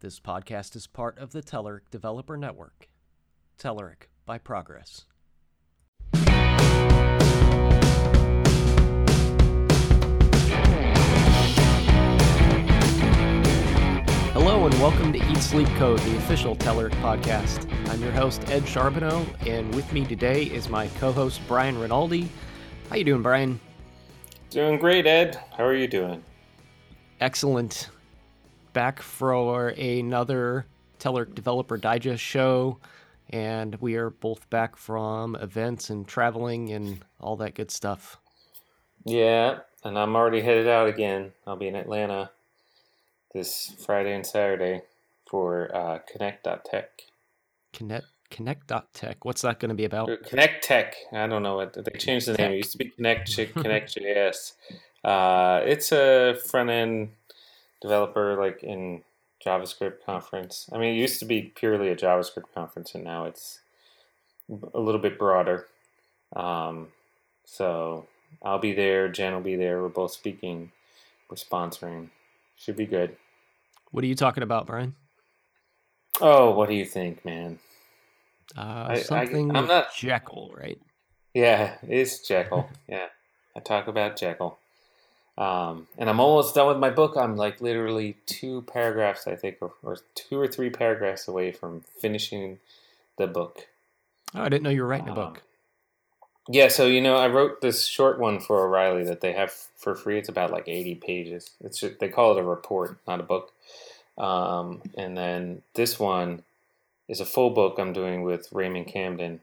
This podcast is part of the Telerik Developer Network. Telerik by Progress. Hello and welcome to Eat Sleep Code, the official Telerik podcast. I'm your host, Ed Charbonneau, and with me today is my co-host, Brian Rinaldi. How you doing, Brian? Doing great, Ed. How are you doing? Excellent. Back for another Telerik Developer Digest show, and we are both back from events and traveling and all that good stuff. Yeah, and I'm already headed out again. I'll be in Atlanta this Friday and Saturday for Connect.Tech. Connect.Tech. What's that going to be about? Connect.Tech. I don't know. They changed the name. It used to be Connect.JS. It's a front-end developer like in JavaScript conference. I mean, it used to be purely a JavaScript conference, and now it's a little bit broader. So I'll be there. Jen will be there. We're both speaking. We're sponsoring. Should be good. What are you talking about, Brian? Oh, what do you think, man? I'm not Jekyll, right? Yeah, it's Jekyll. Yeah, I talk about Jekyll. And I'm almost done with my book. I'm like literally two paragraphs, I think, or two or three paragraphs away from finishing the book. Oh, I didn't know you were writing a book. Yeah, so, I wrote this short one for O'Reilly that they have for free. It's about like 80 pages. It's just, they call it a report, not a book. And then this one is a full book I'm doing with Raymond Camden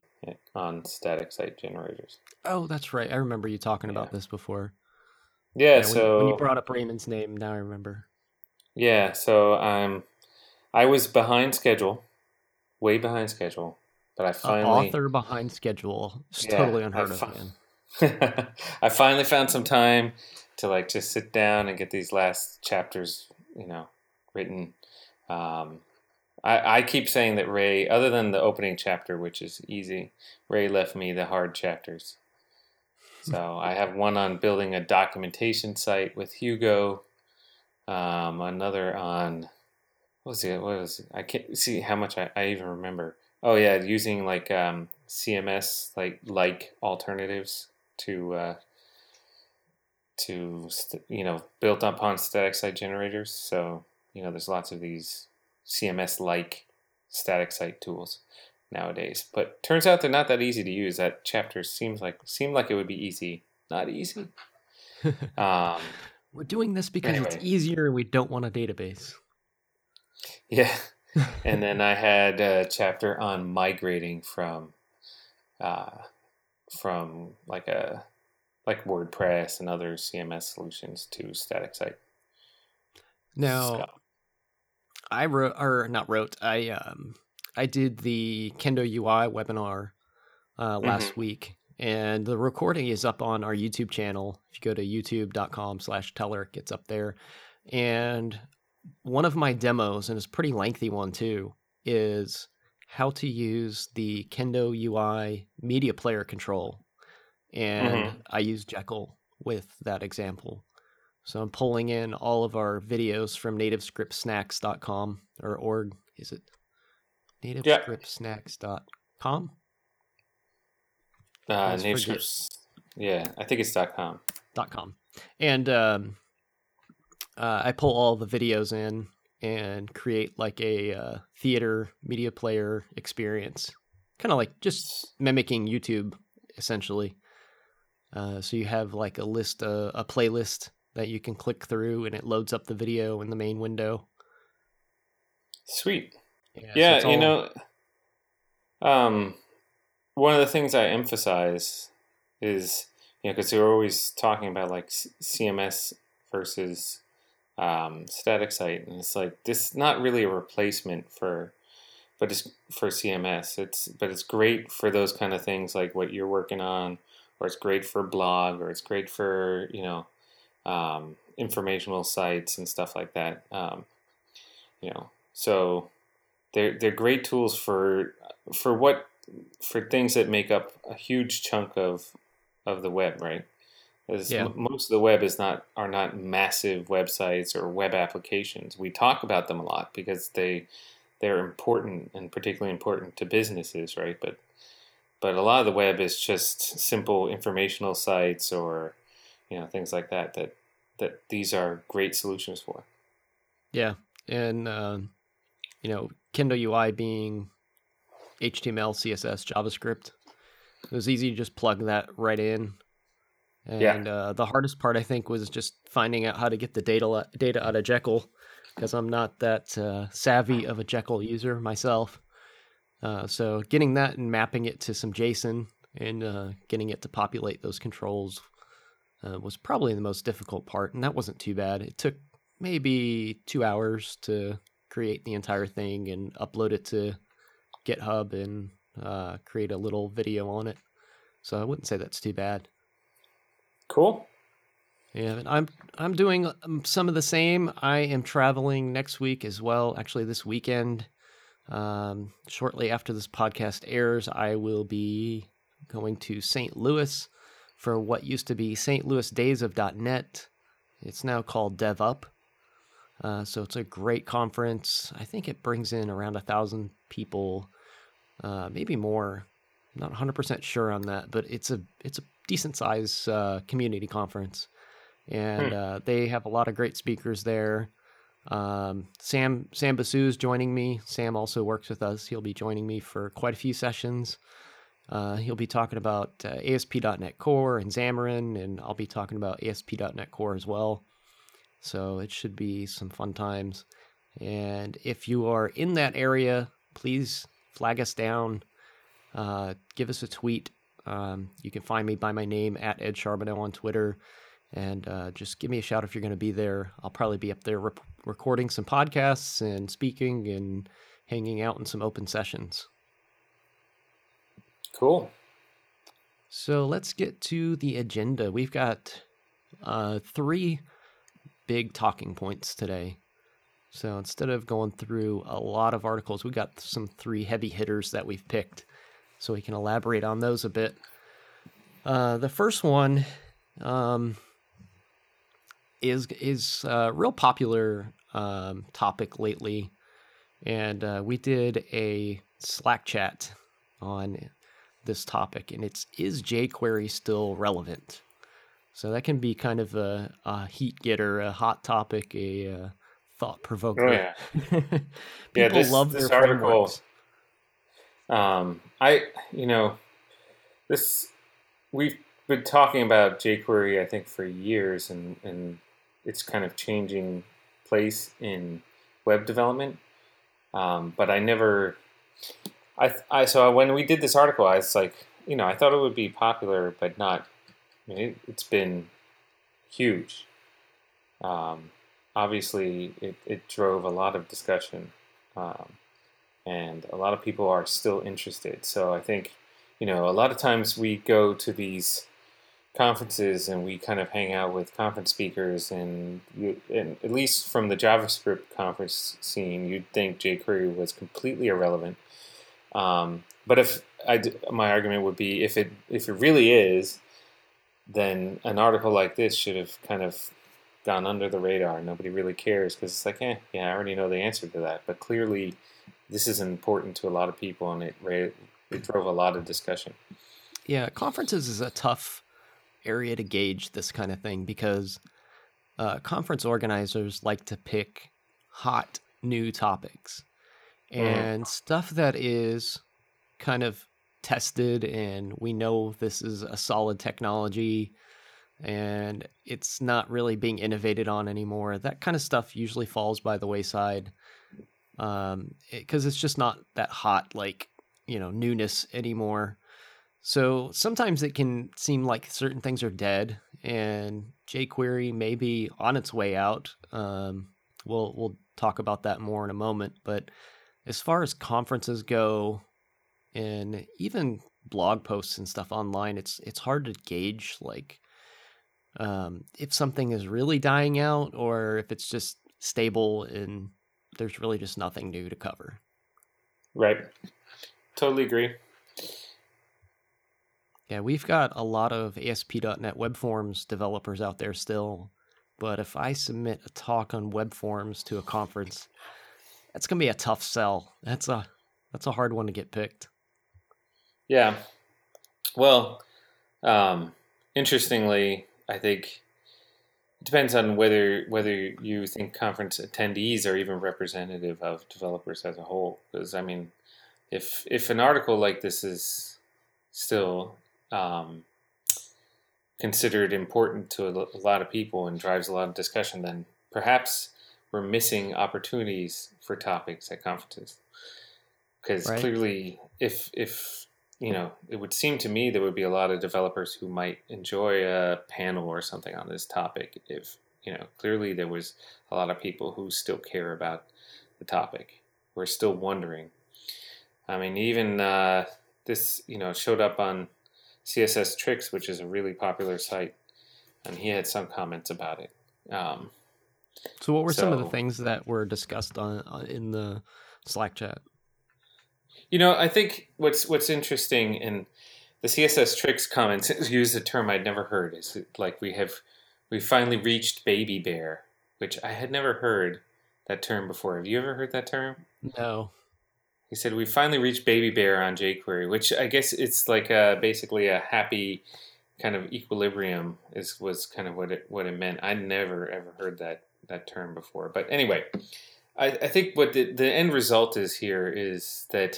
on static site generators. Oh, that's right. I remember you talking about this before. Yeah, so when you brought up Raymond's name, now I remember. Yeah, so I was behind schedule, way behind schedule, but I finally... Author behind schedule. It's totally unheard of, man. I finally found some time to like just sit down and get these last chapters, written. I keep saying that Ray, other than the opening chapter, which is easy, Ray left me the hard chapters. So I have one on building a documentation site with Hugo, another on, what was it? I can't see how much I even remember. Oh, yeah, using like CMS, like alternatives to built upon static site generators. So, there's lots of these CMS-like static site tools nowadays, but turns out they're not that easy to use. That chapter seemed like it would be easy. Not easy. We're doing this because it's easier and we don't want a database. Yeah. And then I had a chapter on migrating from like WordPress and other CMS solutions to static site. Now, I did the Kendo UI webinar last week, and the recording is up on our YouTube channel. If you go to youtube.com/Telerik, it's up there. And one of my demos, and it's a pretty lengthy one too, is how to use the Kendo UI media player control. And I used Jekyll with that example. So I'm pulling in all of our videos from NativeScriptSnacks.com or org, is it? NativeScriptSnacks.com? I think it's .com. .com. And I pull all the videos in and create like a theater media player experience. Kind of like just mimicking YouTube, essentially. So you have like a list, a playlist that you can click through, and it loads up the video in the main window. Sweet. Yeah, so one of the things I emphasize is, because you're always talking about like CMS versus static site, and it's like this is not really a replacement for CMS. It's great for those kind of things like what you're working on, or it's great for blog, or it's great for informational sites and stuff like that. So. They're great tools for things that make up a huge chunk of the web, right? Yeah. Most of the web is not massive websites or web applications. We talk about them a lot because they're important, and particularly important to businesses, right? But a lot of the web is just simple informational sites or things like that these are great solutions for. Yeah, and Kendo UI being HTML, CSS, JavaScript, it was easy to just plug that right in. And the hardest part, I think, was just finding out how to get the data out of Jekyll, because I'm not that savvy of a Jekyll user myself. So getting that and mapping it to some JSON and getting it to populate those controls was probably the most difficult part, and that wasn't too bad. It took maybe 2 hours to create the entire thing and upload it to GitHub and create a little video on it. So I wouldn't say that's too bad. Cool. Yeah, and I'm doing some of the same. I am traveling next week as well. Actually, this weekend, shortly after this podcast airs, I will be going to St. Louis for what used to be St. Louis Days of .NET. It's now called DevUp. So it's a great conference. I think it brings in around 1,000 people, maybe more. I'm not 100% sure on that, but it's a decent size community conference, and they have a lot of great speakers there. Sam Basu is joining me. Sam also works with us. He'll be joining me for quite a few sessions. He'll be talking about ASP.NET Core and Xamarin, and I'll be talking about ASP.NET Core as well. So it should be some fun times. And if you are in that area, please flag us down. Give us a tweet. You can find me by my name at Ed Charbonneau on Twitter, and just give me a shout if you're going to be there. I'll probably be up there recording some podcasts and speaking and hanging out in some open sessions. Cool. So let's get to the agenda. We've got 3 big talking points today. So instead of going through a lot of articles, we've got some 3 heavy hitters that we've picked, so we can elaborate on those a bit. The first one is a real popular topic lately, and we did a Slack chat on this topic, and it's, is jQuery still relevant? So that can be kind of a heat getter, a hot topic, a thought provoker. Oh, yeah. People love this article. Frameworks. We've been talking about jQuery, I think, for years, and it's kind of changing place in web development. But I never, so when we did this article, I was like, I thought it would be popular, but not, it's been huge. Obviously it drove a lot of discussion, and a lot of people are still interested. So I think, a lot of times we go to these conferences and we kind of hang out with conference speakers, and at least from the JavaScript conference scene, you'd think jQuery was completely irrelevant. But my argument would be, if it really is, then an article like this should have kind of gone under the radar. Nobody really cares because it's like, I already know the answer to that. But clearly, this is important to a lot of people, and it drove a lot of discussion. Yeah, conferences is a tough area to gauge this kind of thing, because conference organizers like to pick hot new topics and stuff that is kind of tested, and we know this is a solid technology and it's not really being innovated on anymore. That kind of stuff usually falls by the wayside. Because it's just not that hot, newness anymore. So sometimes it can seem like certain things are dead, and jQuery may be on its way out. We'll talk about that more in a moment. But as far as conferences go, and even blog posts and stuff online, it's hard to gauge if something is really dying out or if it's just stable and there's really just nothing new to cover. Right. Totally agree. Yeah, we've got a lot of ASP.NET Web Forms developers out there still, but if I submit a talk on web forms to a conference, that's going to be a tough sell. That's a hard one to get picked. Yeah. Well, interestingly, I think it depends on whether you think conference attendees are even representative of developers as a whole. Because, I mean, if an article like this is still considered important to a lot of people and drives a lot of discussion, then perhaps we're missing opportunities for topics at conferences. Because right. Clearly, if you know, it would seem to me there would be a lot of developers who might enjoy a panel or something on this topic if, you know, clearly there was a lot of people who still care about the topic. We're still wondering. I mean, even this, you know, showed up on CSS Tricks, which is a really popular site, and he had some comments about it. So what were some of the things that were discussed on in the Slack chat? You know, I think what's interesting in the CSS Tricks comments use a term I'd never heard. Is like we finally reached baby bear, which I had never heard that term before. Have you ever heard that term? No. He said we finally reached baby bear on jQuery, which I guess it's like basically a happy kind of equilibrium was kind of what it meant. I never ever heard that term before. But anyway, I think what the end result is here is that.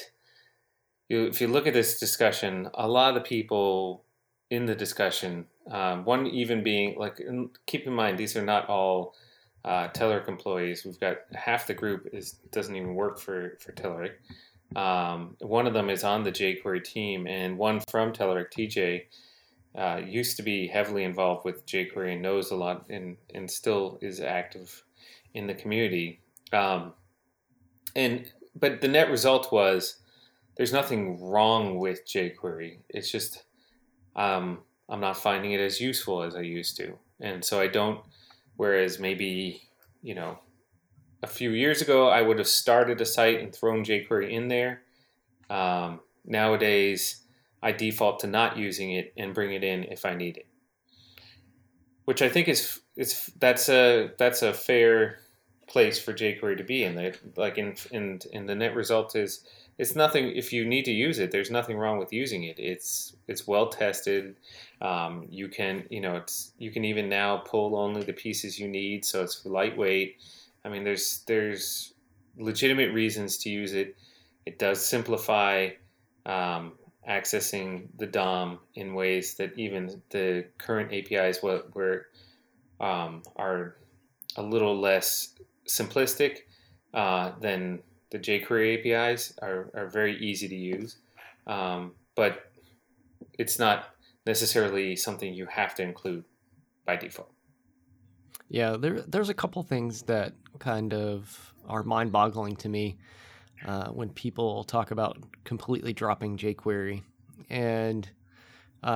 If you look at this discussion, a lot of the people in the discussion, one even being, like, keep in mind, these are not all Telerik employees. We've got half the group doesn't even work for Telerik. One of them is on the jQuery team, and one from Telerik, TJ, used to be heavily involved with jQuery and knows a lot and still is active in the community. But the net result was, there's nothing wrong with jQuery. It's just I'm not finding it as useful as I used to. And so I don't, whereas maybe, you know, a few years ago, I would have started a site and thrown jQuery in there. Nowadays, I default to not using it and bring it in if I need it. Which I think that's a fair place for jQuery to be in. In the net result is, it's nothing. If you need to use it, there's nothing wrong with using it. It's well tested. You can even now pull only the pieces you need, so it's lightweight. I mean, there's legitimate reasons to use it. It does simplify accessing the DOM in ways that even the current APIs are a little less simplistic than. The jQuery APIs are very easy to use, but it's not necessarily something you have to include by default. Yeah, there's a couple things that kind of are mind-boggling to me when people talk about completely dropping jQuery. And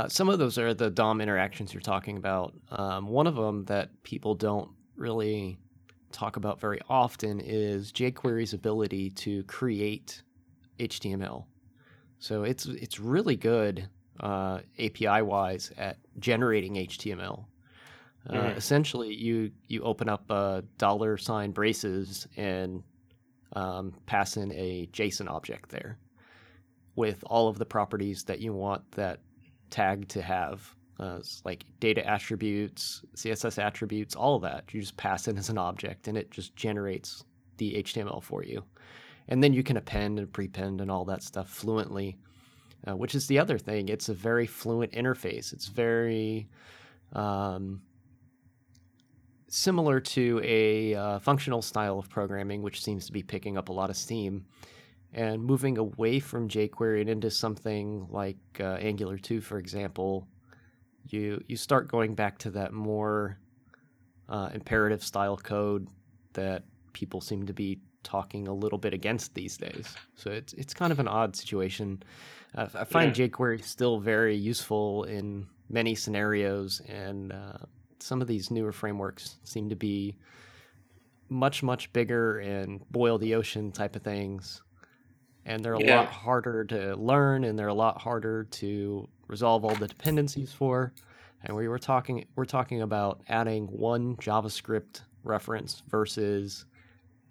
some of those are the DOM interactions you're talking about. One of them that people don't really talk about very often is jQuery's ability to create HTML. So it's really good API-wise at generating HTML. Mm-hmm. Essentially, you open up a $ braces and pass in a JSON object there with all of the properties that you want that tag to have. Like data attributes, CSS attributes, all of that. You just pass in as an object, and it just generates the HTML for you. And then you can append and prepend and all that stuff fluently, which is the other thing. It's a very fluent interface. It's very similar to a functional style of programming, which seems to be picking up a lot of steam. And moving away from jQuery and into something like Angular 2, for example, You start going back to that more imperative style code that people seem to be talking a little bit against these days. So it's kind of an odd situation. I find jQuery still very useful in many scenarios, and some of these newer frameworks seem to be much, much bigger and boil the ocean type of things. And they're a lot harder to learn, and they're a lot harder to resolve all the dependencies for. And we were talking, we're talking about adding one JavaScript reference versus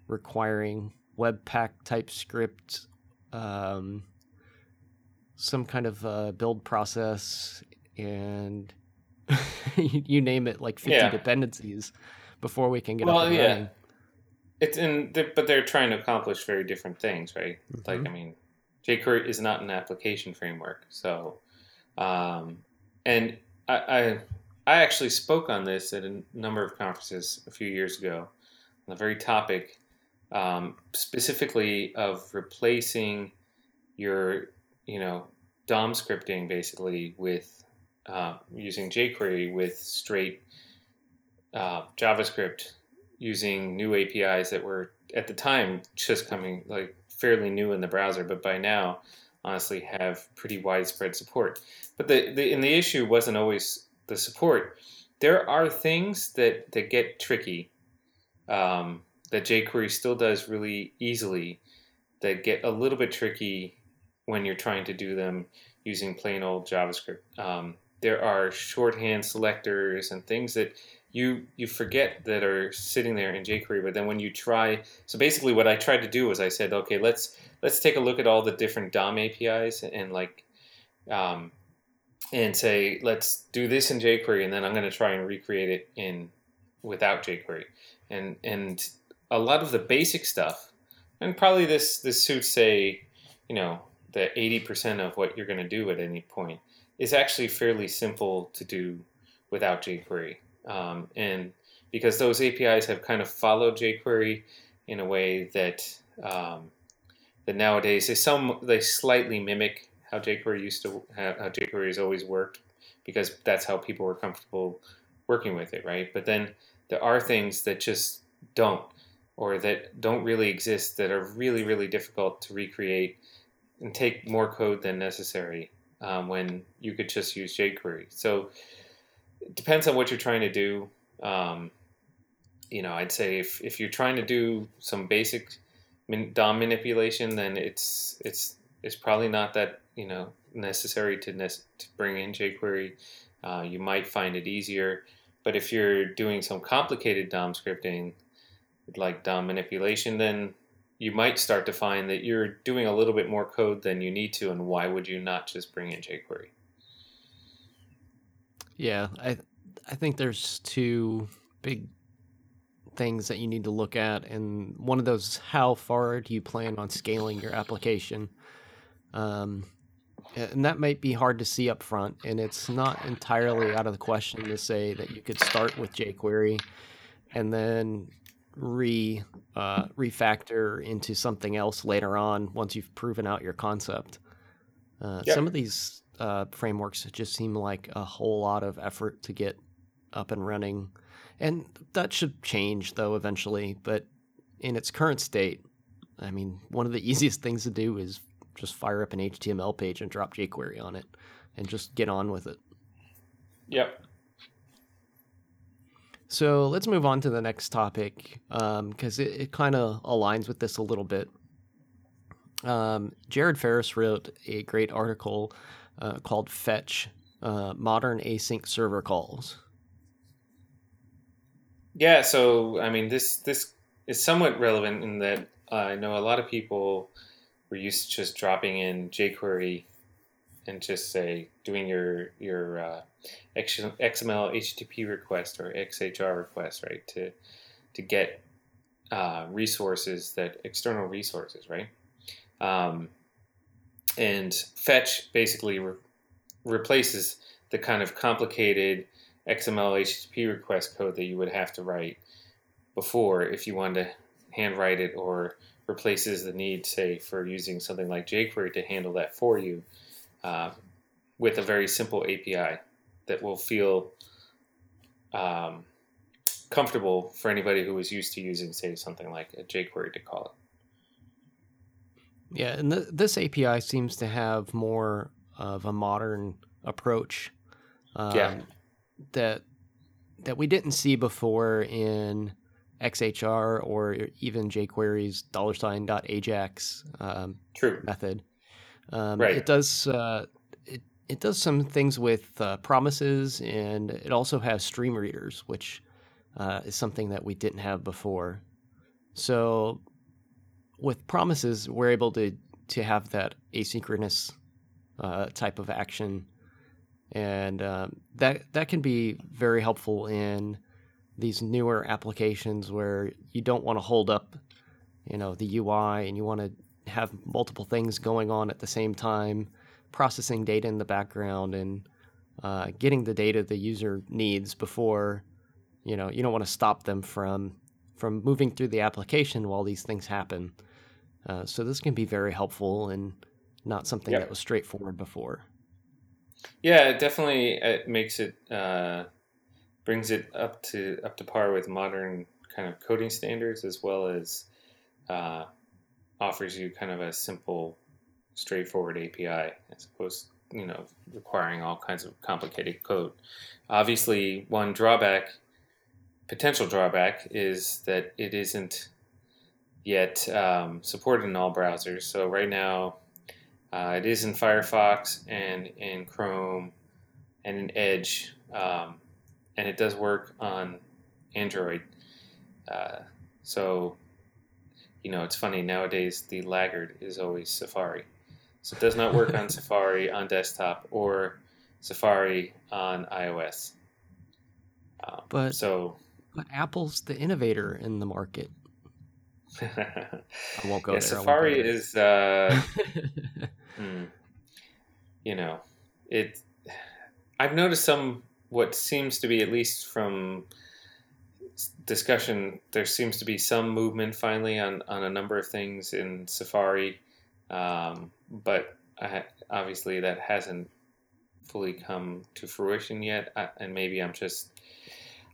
requiring Webpack, TypeScript, some kind of build process, and you name it, like 50 dependencies before we can get up and running. It's in, but they're trying to accomplish very different things, right? Mm-hmm. Like, I mean, jQuery is not an application framework, so and I actually spoke on this at a number of conferences a few years ago on the very topic, specifically of replacing your, you know, DOM scripting basically with using jQuery with straight JavaScript using new APIs that were at the time just coming, like, fairly new in the browser, but by now honestly have pretty widespread support. But the issue wasn't always the support. There are things that get tricky that jQuery still does really easily that get a little bit tricky when you're trying to do them using plain old JavaScript. There are shorthand selectors and things that you forget that are sitting there in jQuery, but then when you try, so basically what I tried to do was I said, okay, let's take a look at all the different DOM APIs and like, and say, let's do this in jQuery, and then I'm going to try and recreate it in without jQuery. And a lot of the basic stuff, and probably this suits, say, you know, the 80% of what you're going to do at any point is actually fairly simple to do without jQuery. And because those APIs have kind of followed jQuery in a way that that nowadays they slightly mimic how jQuery used to how jQuery has always worked, because that's how people were comfortable working with it, right? But then there are things that just don't, or that don't really exist, that are really, really difficult to recreate and take more code than necessary when you could just use jQuery. So it depends on what you're trying to do. You know, I'd say if you're trying to do some basic DOM manipulation, then it's probably not that, you know, necessary to bring in jQuery. You might find it easier. But if you're doing some complicated DOM scripting, like DOM manipulation, then you might start to find that you're doing a little bit more code than you need to, and why would you not just bring in jQuery? Yeah, I think there's two big things that you need to look at, and one of those is how far do you plan on scaling your application? And that might be hard to see up front, and it's not entirely out of the question to say that you could start with jQuery and then refactor into something else later on once you've proven out your concept. Some of these frameworks just seem like a whole lot of effort to get up and running, and that should change though eventually, but in its current state, I mean, one of the easiest things to do is just fire up an HTML page and drop jQuery on it and just get on with it. Yep. So let's move on to the next topic, because it kind of aligns with this a little bit. Jared Ferris wrote a great article called Fetch, Modern Async Server Calls. Yeah, so, I mean, this is somewhat relevant in that I know a lot of people were used to just dropping in jQuery and just say doing your XML HTTP request or XHR request, right, to get resources, that external resources, right? And Fetch basically replaces the kind of complicated XML HTTP request code that you would have to write before if you wanted to handwrite it, or replaces the need, say, for using something like jQuery to handle that for you with a very simple API that will feel comfortable for anybody who is used to using, say, something like a jQuery to call it. Yeah, and this API seems to have more of a modern approach that we didn't see before in XHR or even jQuery's $.ajax method. Right. It does. It does some things with promises, and it also has stream readers, which is something that we didn't have before. So with promises, we're able to have that asynchronous type of action, and that can be very helpful in these newer applications where you don't want to hold up, the UI, and you want to have multiple things going on at the same time, processing data in the background and getting the data the user needs before, you don't want to stop them from moving through the application while these things happen. So this can be very helpful and not something that was straightforward before. Yeah, it definitely makes it brings it up to par with modern kind of coding standards, as well as offers you kind of a simple, straightforward API, as opposed to, requiring all kinds of complicated code. Obviously, one potential drawback is that it isn't yet supported in all browsers. So right now it is in Firefox and in Chrome and in Edge, and it does work on Android. So, it's funny, nowadays the laggard is always Safari. So it does not work on Safari on desktop or Safari on iOS. But Apple's the innovator in the market. I won't go there. Safari is, I've noticed what seems to be, at least from discussion, there seems to be some movement finally on a number of things in Safari. But obviously that hasn't fully come to fruition yet. And maybe I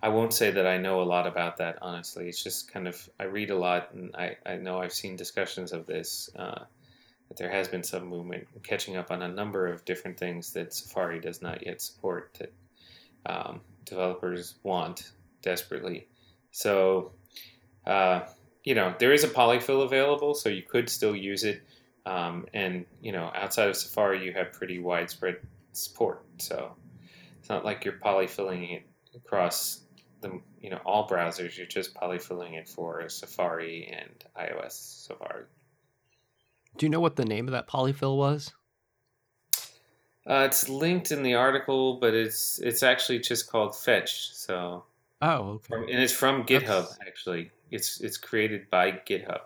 won't say that I know a lot about that, honestly. It's just kind of, I read a lot, and I know I've seen discussions of this, that there has been some movement catching up on a number of different things that Safari does not yet support that developers want desperately. So, there is a polyfill available, so you could still use it. And outside of Safari, you have pretty widespread support. So it's not like you're polyfilling it across all browsers. You're just polyfilling it for Safari and iOS Safari. Do you know what the name of that polyfill was? It's linked in the article, but it's actually just called Fetch. So okay. And it's from GitHub. That's... actually, it's created by GitHub.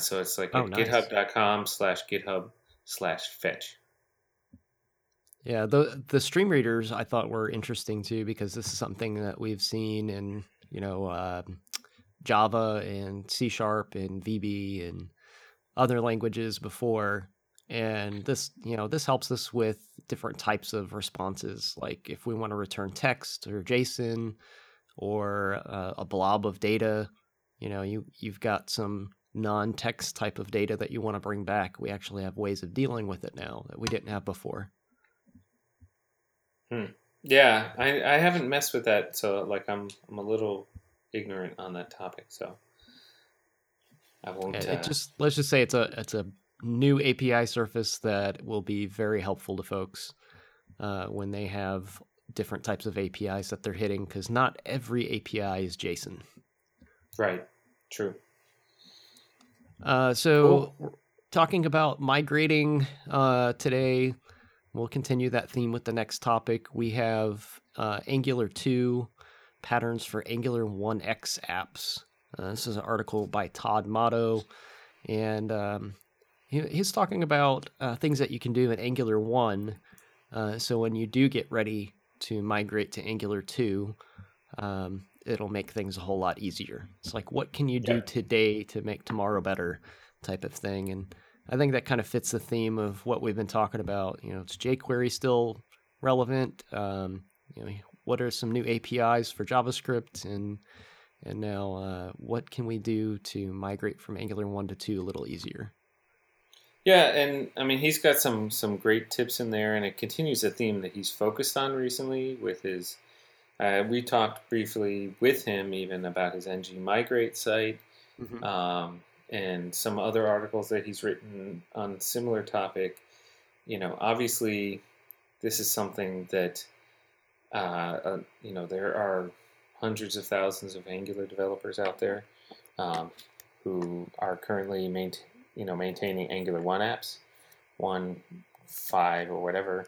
So it's like github.com/GitHub/fetch. Yeah, the stream readers I thought were interesting too, because this is something that we've seen in Java and C# and VB and other languages before, and this helps us with different types of responses. Like if we want to return text or JSON or a blob of data, you've got some non-text type of data that you want to bring back. We actually have ways of dealing with it now that we didn't have before. Yeah, I haven't messed with that, so like I'm a little ignorant on that topic, so I won't. Let's just say it's a new API surface that will be very helpful to folks when they have different types of APIs that they're hitting, because not every API is JSON. Right. True. So we're talking about migrating today. We'll continue that theme with the next topic. We have Angular 2 patterns for Angular 1X apps. This is an article by Todd Motto, and he's talking about things that you can do in Angular 1. So when you do get ready to migrate to Angular 2, it'll make things a whole lot easier. It's like, what can you do today to make tomorrow better type of thing. And I think that kind of fits the theme of what we've been talking about. Is jQuery still relevant? What are some new APIs for JavaScript? And now what can we do to migrate from Angular 1 to 2 a little easier? Yeah, and I mean, he's got some great tips in there, and it continues a theme that he's focused on recently with his... we talked briefly with him even about his ngMigrate site. Mm-hmm. And some other articles that he's written on similar topic. Obviously this is something that, there are hundreds of thousands of Angular developers out there who are currently maintaining Angular 1 apps. 1.5 or whatever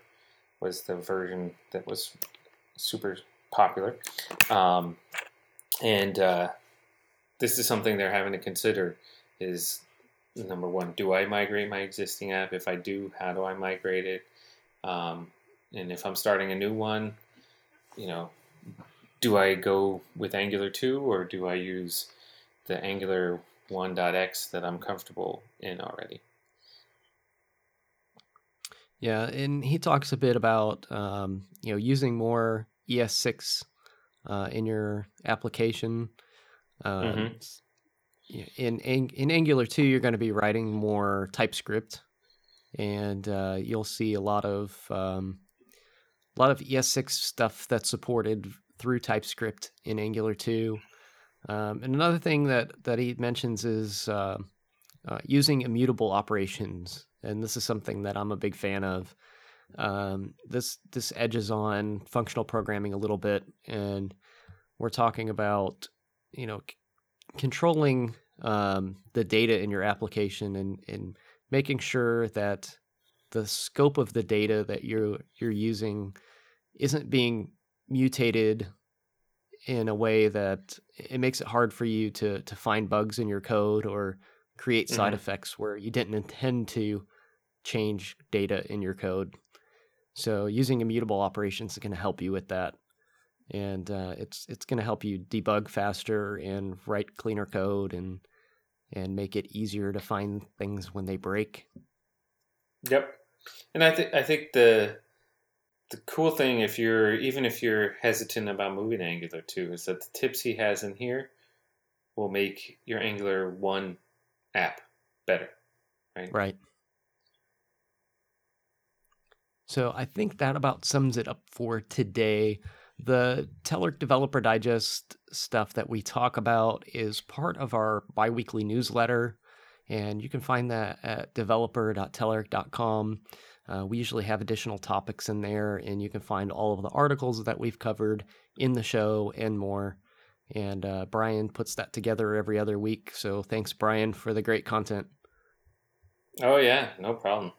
was the version that was super popular. This is something they're having to consider is, number one, do I migrate my existing app? If I do, how do I migrate it? And if I'm starting a new one, do I go with Angular 2 or do I use the Angular 1.x that I'm comfortable in already? Yeah, and he talks a bit about using more ES6 in your application. In Angular 2, you're going to be writing more TypeScript, and you'll see a lot of ES6 stuff that's supported through TypeScript in Angular 2. And another thing that he mentions is using immutable operations, and this is something that I'm a big fan of. This edges on functional programming a little bit, and we're talking about controlling the data in your application and making sure that the scope of the data that you're using isn't being mutated in a way that it makes it hard for you to find bugs in your code or create side effects where you didn't intend to change data in your code. So using immutable operations is going to help you with that. And it's going to help you debug faster and write cleaner code and make it easier to find things when they break. Yep. And I think the cool thing, if you're hesitant about moving to Angular 2, is that the tips he has in here will make your Angular 1 app better, right? Right. So I think that about sums it up for today. The Telerik Developer Digest stuff that we talk about is part of our biweekly newsletter, and you can find that at developer.telerik.com. We usually have additional topics in there, and you can find all of the articles that we've covered in the show and more. And Brian puts that together every other week, so thanks, Brian, for the great content. Oh, yeah, no problem.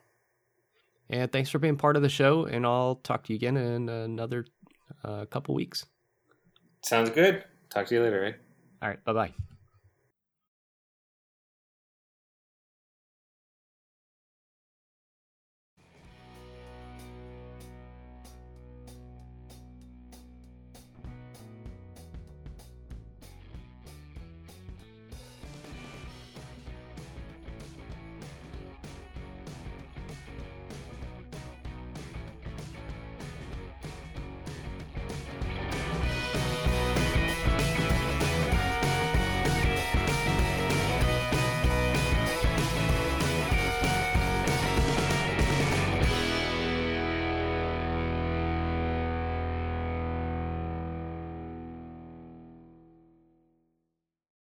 And thanks for being part of the show, and I'll talk to you again in another a couple weeks. Sounds good. Talk to you later, Ed. All right. Bye-bye.